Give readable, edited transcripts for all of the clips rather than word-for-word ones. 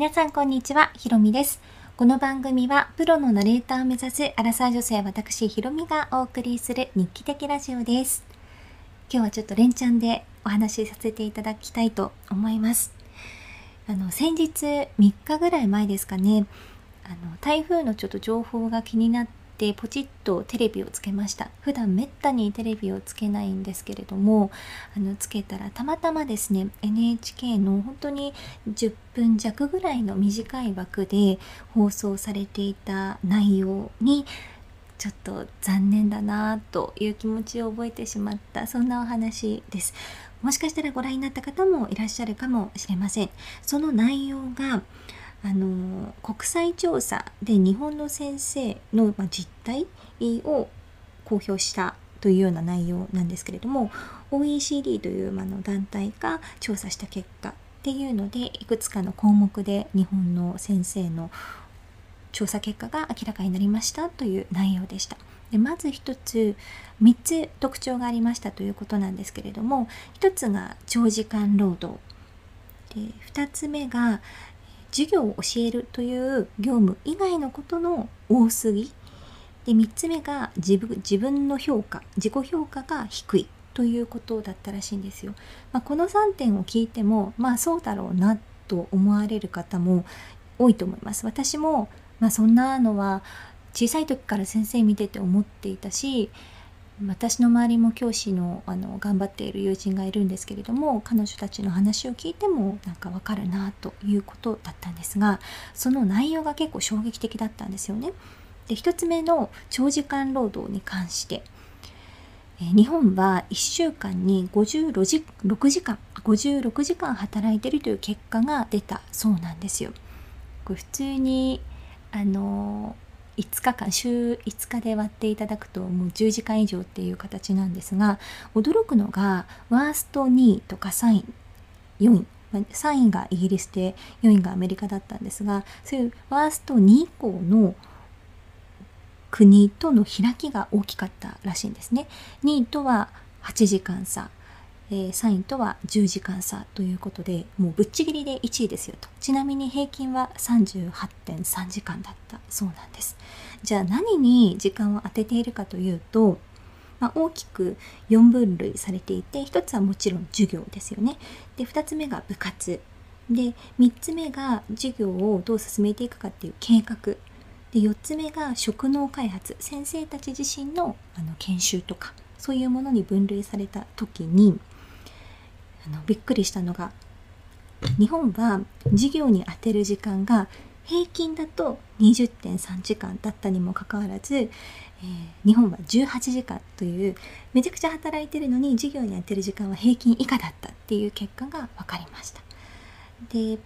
皆さんこんにちは、ひろみです。この番組はプロのナレーターを目指すアラサー女性私ひろみがお送りする日記的ラジオです。今日はちょっと連チャンでお話しさせていただきたいと思います。先日3日ぐらい前ですかね、台風のちょっと情報が気になってポチッとテレビをつけました。普段めったにテレビをつけないんですけれども、つけたらたまたまですね NHK の本当に10分弱ぐらいの短い枠で放送されていた内容にちょっと残念だなという気持ちを覚えてしまった、そんなお話です。もしかしたらご覧になった方もいらっしゃるかもしれません。その内容が国際調査で日本の先生の実態を公表したというような内容なんですけれども、 OECD という団体が調査した結果っていうので、いくつかの項目で日本の先生の調査結果が明らかになりましたという内容でした。でまず一つ、3つ特徴がありましたということなんですけれども、一つが長時間労働で、2つ目が授業を教えるという業務以外のことの多すぎで、3つ目が自分の評価、自己評価が低いということだったらしいんですよ。この3点を聞いてもそうだろうなと思われる方も多いと思います。私もそんなのは小さい時から先生見てて思っていたし、私の周りも教師の、頑張っている友人がいるんですけれども、彼女たちの話を聞いても分かるなということだったんですが、その内容が結構衝撃的だったんですよね。で1つ目の長時間労働に関して、日本は1週間に56時間働いているという結果が出たそうなんですよ。これ普通に5日間、週5日で割っていただくともう10時間以上っていう形なんですが、驚くのがワースト2位とか3位、4位、3位がイギリスで4位がアメリカだったんですが、そういうワースト2位以降の国との開きが大きかったらしいんですね。2位とは8時間差、3位とは10時間差ということで、もうぶっちぎりで1位ですよと。ちなみに平均は 38.3 時間だったそうなんです。じゃあ何に時間を当てているかというと、大きく4分類されていて、1つはもちろん授業ですよね。で2つ目が部活で、3つ目が授業をどう進めていくかっていう計画で、4つ目が職能開発、先生たち自身の研修とかそういうものに分類された時に、びっくりしたのが、日本は授業に当てる時間が平均だと 20.3 時間だったにもかかわらず、日本は18時間という、めちゃくちゃ働いてるのに授業に当てる時間は平均以下だったっていう結果が分かりました。で、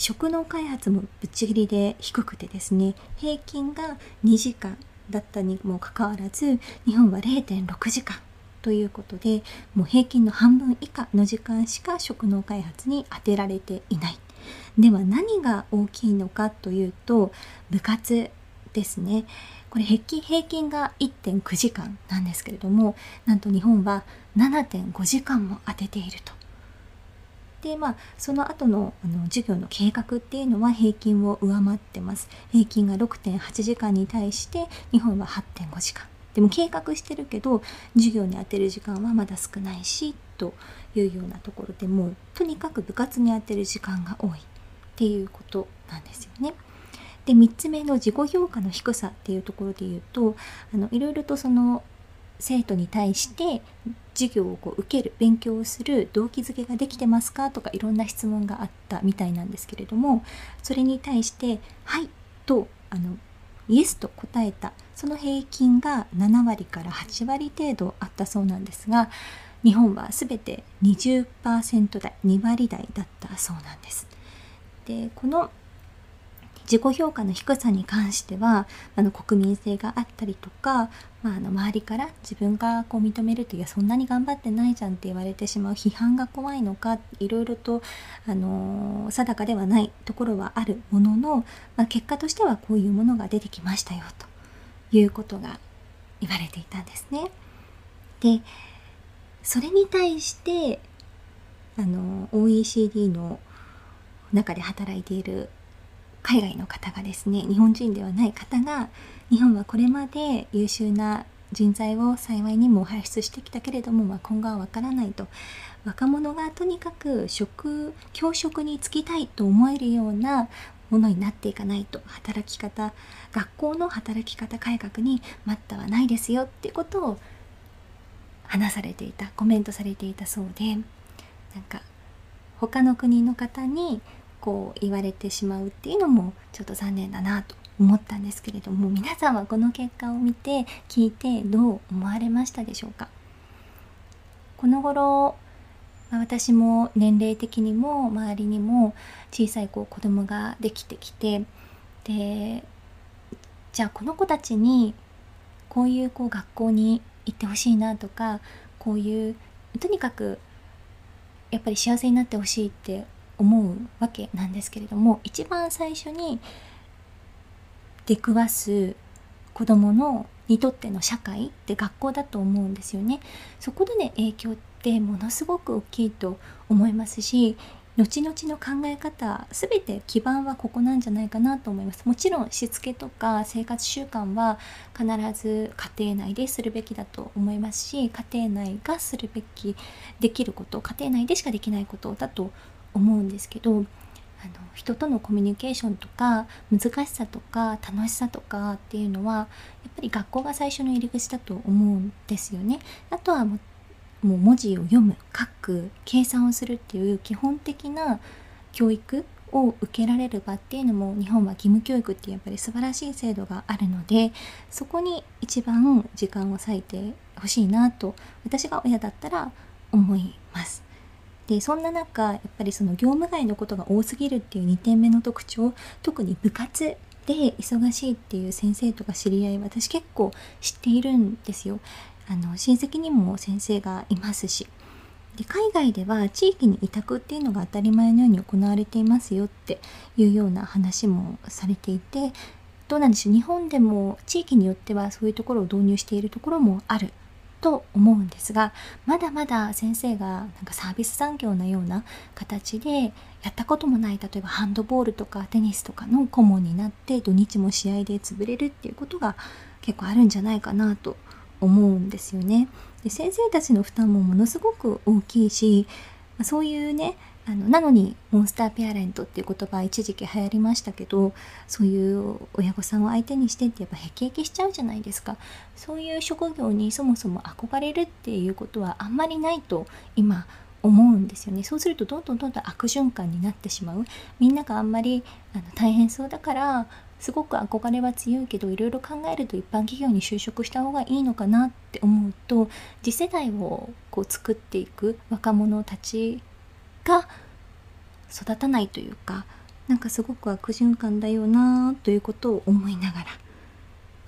職能開発もぶっちぎりで低くてですね、平均が2時間だったにもかかわらず、日本は 0.6 時間ということで、もう平均の半分以下の時間しか職能開発に当てられていない。では何が大きいのかというと、部活ですね。これ平均が 1.9 時間なんですけれども、なんと日本は 7.5 時間も当てていると。でその後の授業の計画っていうのは平均を上回ってます。平均が 6.8 時間に対して日本は 8.5 時間で、も計画してるけど授業に当てる時間はまだ少ないしというようなところで、もうとにかく部活に当てる時間が多いっていうことなんですよね。で3つ目の自己評価の低さっていうところで言うと、いろいろとその生徒に対して授業を受ける、勉強をする動機づけができてますかとか、いろんな質問があったみたいなんですけれども、それに対してはいとイエスと答えた、その平均が7割から8割程度あったそうなんですが、日本は全て 20% 台、2割台だったそうなんです。でこの自己評価の低さに関しては、国民性があったりとか、周りから自分が認めるという、そんなに頑張ってないじゃんって言われてしまう、批判が怖いのか、いろいろと、定かではないところはあるものの、結果としてはこういうものが出てきましたよということが言われていたんですね。でそれに対してOECD の中で働いている海外の方がですね、日本人ではない方が、日本はこれまで優秀な人材を幸いにも輩出してきたけれども、今後はわからないと、若者がとにかく教職に就きたいと思えるようなものになっていかないと、学校の働き方改革に待ったはないですよっていうことを話されていた、コメントされていたそうで、他の国の方にこう言われてしまうっていうのもちょっと残念だなと思ったんですけれども、皆さんはこの結果を見て聞いてどう思われましたでしょうか。この頃私も年齢的にも周りにも小さい子供ができてきて、でじゃあこの子たちにこういう学校に行ってほしいなとか、こういうとにかくやっぱり幸せになってほしいって思うわけなんですけれども、一番最初に出くわす子どもにとっての社会って学校だと思うんですよね。そこでね、影響ってものすごく大きいと思いますし、後々の考え方全て基盤はここなんじゃないかなと思います。もちろんしつけとか生活習慣は必ず家庭内でするべきだと思いますし、家庭内がするべきできること、家庭内でしかできないことだと思うんですけど、人とのコミュニケーションとか難しさとか楽しさとかっていうのはやっぱり学校が最初の入り口だと思うんですよね。あとはもう文字を読む、書く、計算をするっていう基本的な教育を受けられる場っていうのも、日本は義務教育ってやっぱり素晴らしい制度があるので、そこに一番時間を割いてほしいなと私が親だったら思います。でそんな中、やっぱりその業務外のことが多すぎるっていう2点目の特徴、特に部活で忙しいっていう先生とか知り合い、私結構知っているんですよ。親戚にも先生がいますし、で海外では地域に委託っていうのが当たり前のように行われていますよっていうような話もされていて、どうなんでしょう、日本でも地域によってはそういうところを導入しているところもあると思うんですが、まだまだ先生がサービス産業のような形でやったこともない、例えばハンドボールとかテニスとかの顧問になって土日も試合で潰れるっていうことが結構あるんじゃないかなと思うんですよね。で先生たちの負担もものすごく大きいし、そういうね、なのにモンスターペアレントっていう言葉一時期流行りましたけど、そういう親御さんを相手にしてってやっぱヘキヘキしちゃうじゃないですか。そういう職業にそもそも憧れるっていうことはあんまりないと今思うんですよね。そうするとどんどん悪循環になってしまう。みんながあんまり大変そうだからすごく憧れは強いけど、いろいろ考えると一般企業に就職した方がいいのかなって思うと、次世代を作っていく若者たちが育たないというか、すごく悪循環だよなということを思いながら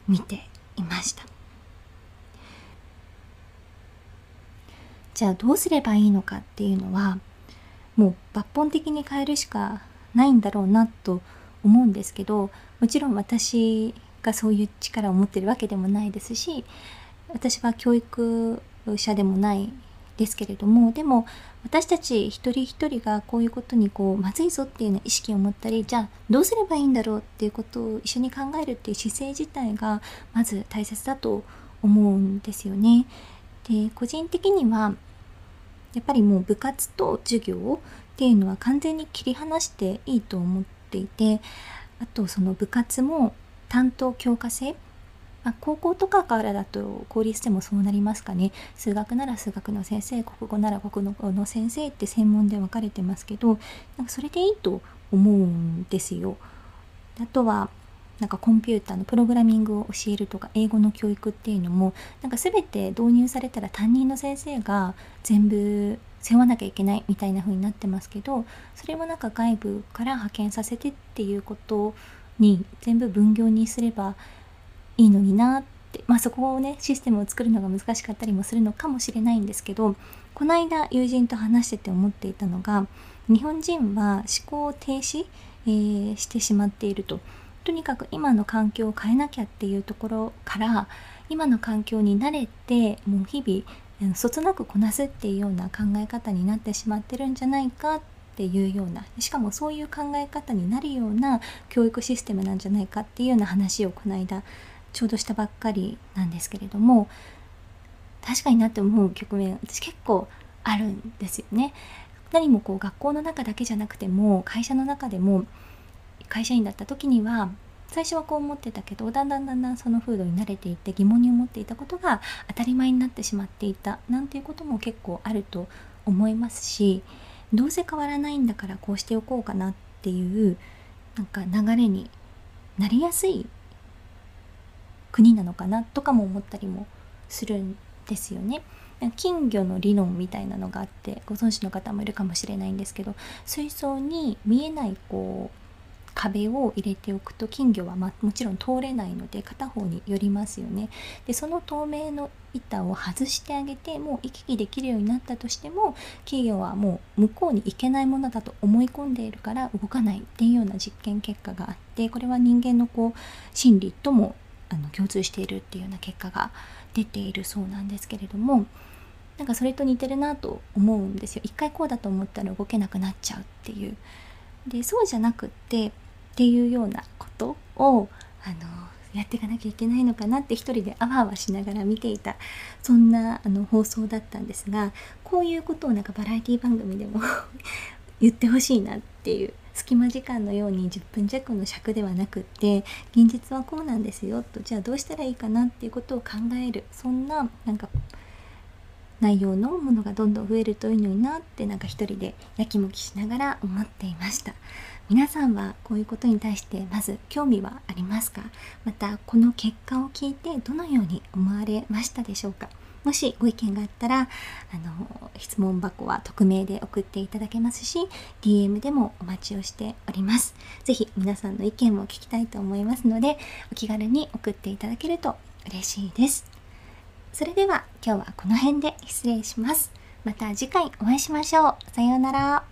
見ていました。じゃあどうすればいいのかっていうのは、もう抜本的に変えるしかないんだろうなと思うんですけど、もちろん私がそういう力を持ってるわけでもないですし、私は教育者でもないですけれども、でも私たち一人一人がこういうことにまずいぞっていうような意識を持ったり、じゃあどうすればいいんだろうっていうことを一緒に考えるっていう姿勢自体がまず大切だと思うんですよね。で個人的にはやっぱりもう部活と授業っていうのは完全に切り離していいと思っていて、あとその部活も担当教科制、高校とかからだと公立でもそうなりますかね。数学なら数学の先生、国語なら国語の先生って専門で分かれてますけど、それでいいと思うんですよ。あとはコンピューターのプログラミングを教えるとか、英語の教育っていうのも全て導入されたら担任の先生が全部背負わなきゃいけないみたいな風になってますけど、それも外部から派遣させてっていうことに全部分業にすればいいのになって、そこをね、システムを作るのが難しかったりもするのかもしれないんですけど、この間友人と話してて思っていたのが、日本人は思考を停止、してしまっていると。とにかく今の環境を変えなきゃっていうところから、今の環境に慣れてもう日々そつなくこなすっていうような考え方になってしまってるんじゃないかっっていうような、しかもそういう考え方になるような教育システムなんじゃないかっていうような話をこの間ちょうどしたばっかりなんですけれども、確かになって思う局面私結構あるんですよね。何もこう学校の中だけじゃなくても会社の中でも、会社員だった時には最初はこう思ってたけど、だんだんその風土に慣れていって疑問に思っていたことが当たり前になってしまっていたなんていうことも結構あると思いますし、どうせ変わらないんだからこうしておこうかなっていうなんか流れになりやすい国なのかなとかも思ったりもするんですよね。金魚の理論みたいなのがあって、ご存知の方もいるかもしれないんですけど、水槽に見えないこう壁を入れておくと金魚は、もちろん通れないので片方に寄りますよね。でその透明の板を外してあげて、もう行き来できるようになったとしても金魚はもう向こうに行けないものだと思い込んでいるから動かないっていうような実験結果があって、これは人間のこう心理とも共通しているっていうような結果が出ているそうなんですけれども、なんかそれと似てるなと思うんですよ。一回こうだと思ったら動けなくなっちゃうっていう。でそうじゃなくってっていうようなことをやっていかなきゃいけないのかなって一人であわあわしながら見ていた、そんな放送だったんですが、こういうことをなんかバラエティ番組でも言ってほしいなっていう、隙間時間のように10分弱の尺ではなくって、現実はこうなんですよと、じゃあどうしたらいいかなっていうことを考える、そんななんか内容のものがどんどん増えるといいのになって、なんか一人でやきもきしながら思っていました。皆さんはこういうことに対してまず興味はありますか？またこの結果を聞いてどのように思われましたでしょうか？もしご意見があったら質問箱は匿名で送っていただけますし、 DM でもお待ちをしております。ぜひ皆さんの意見も聞きたいと思いますので、お気軽に送っていただけると嬉しいです。それでは今日はこの辺で失礼します。また次回お会いしましょう。さようなら。